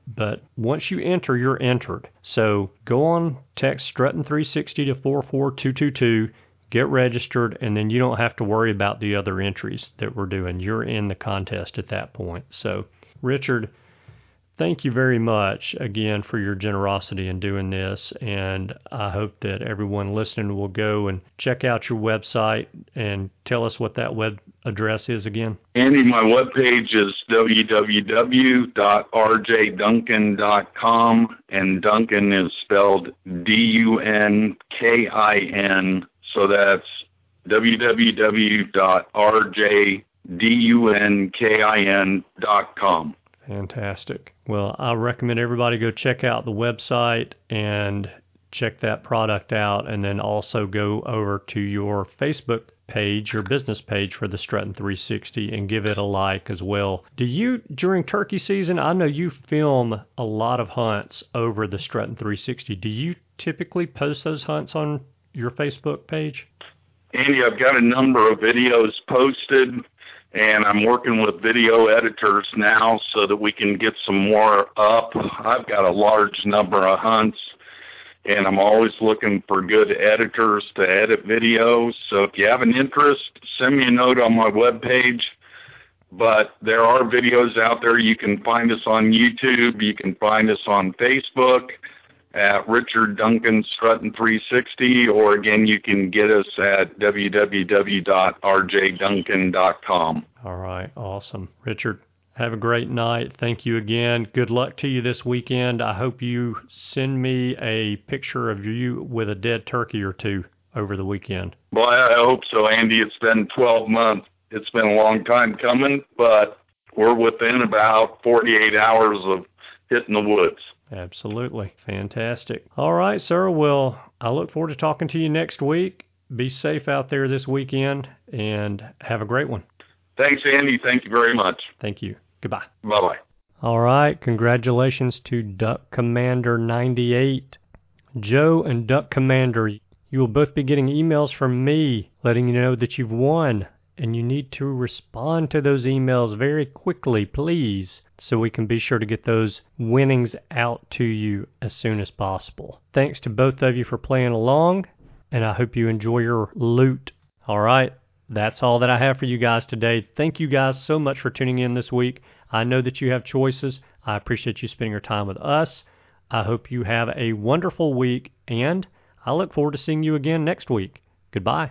But once you enter, you're entered. So go on, text Struttin 360 to 44222, get registered, and then you don't have to worry about the other entries that we're doing. You're in the contest at that point. So, Richard, thank you very much again for your generosity in doing this, and I hope that everyone listening will go and check out your website and tell us what that web address is again. Andy, my webpage is www.rjduncan.com, and Duncan is spelled Dunkin, so that's www.rjdunkin.com. Fantastic. Well, I recommend everybody go check out the website and check that product out, and then also go over to your Facebook page, your business page for the Struttin 360, and give it a like as well. Do you, during turkey season, I know you film a lot of hunts over the Struttin 360. Do you typically post those hunts on your Facebook page? Andy, I've got a number of videos posted, and I'm working with video editors now so that we can get some more up. I've got a large number of hunts, and I'm always looking for good editors to edit videos. So if you have an interest, send me a note on my webpage. But there are videos out there. You can find us on YouTube. You can find us on Facebook at Richard Duncan Struttin 360, or again, you can get us at www.rjduncan.com. All right, awesome. Richard, have a great night. Thank you again. Good luck to you this weekend. I hope you send me a picture of you with a dead turkey or two over the weekend. Well, I hope so, Andy. It's been 12 months. It's been a long time coming, but we're within about 48 hours of hitting the woods. Absolutely. Fantastic. All right, sir. Well, I look forward to talking to you next week. Be safe out there this weekend and have a great one. Thanks, Andy. Thank you very much. Thank you. Goodbye. Bye-bye. All right. Congratulations to Duck Commander 98. Joe and Duck Commander, you will both be getting emails from me letting you know that you've won, and you need to respond to those emails very quickly, please, so we can be sure to get those winnings out to you as soon as possible. Thanks to both of you for playing along, and I hope you enjoy your loot. All right. That's all that I have for you guys today. Thank you guys so much for tuning in this week. I know that you have choices. I appreciate you spending your time with us. I hope you have a wonderful week, and I look forward to seeing you again next week. Goodbye.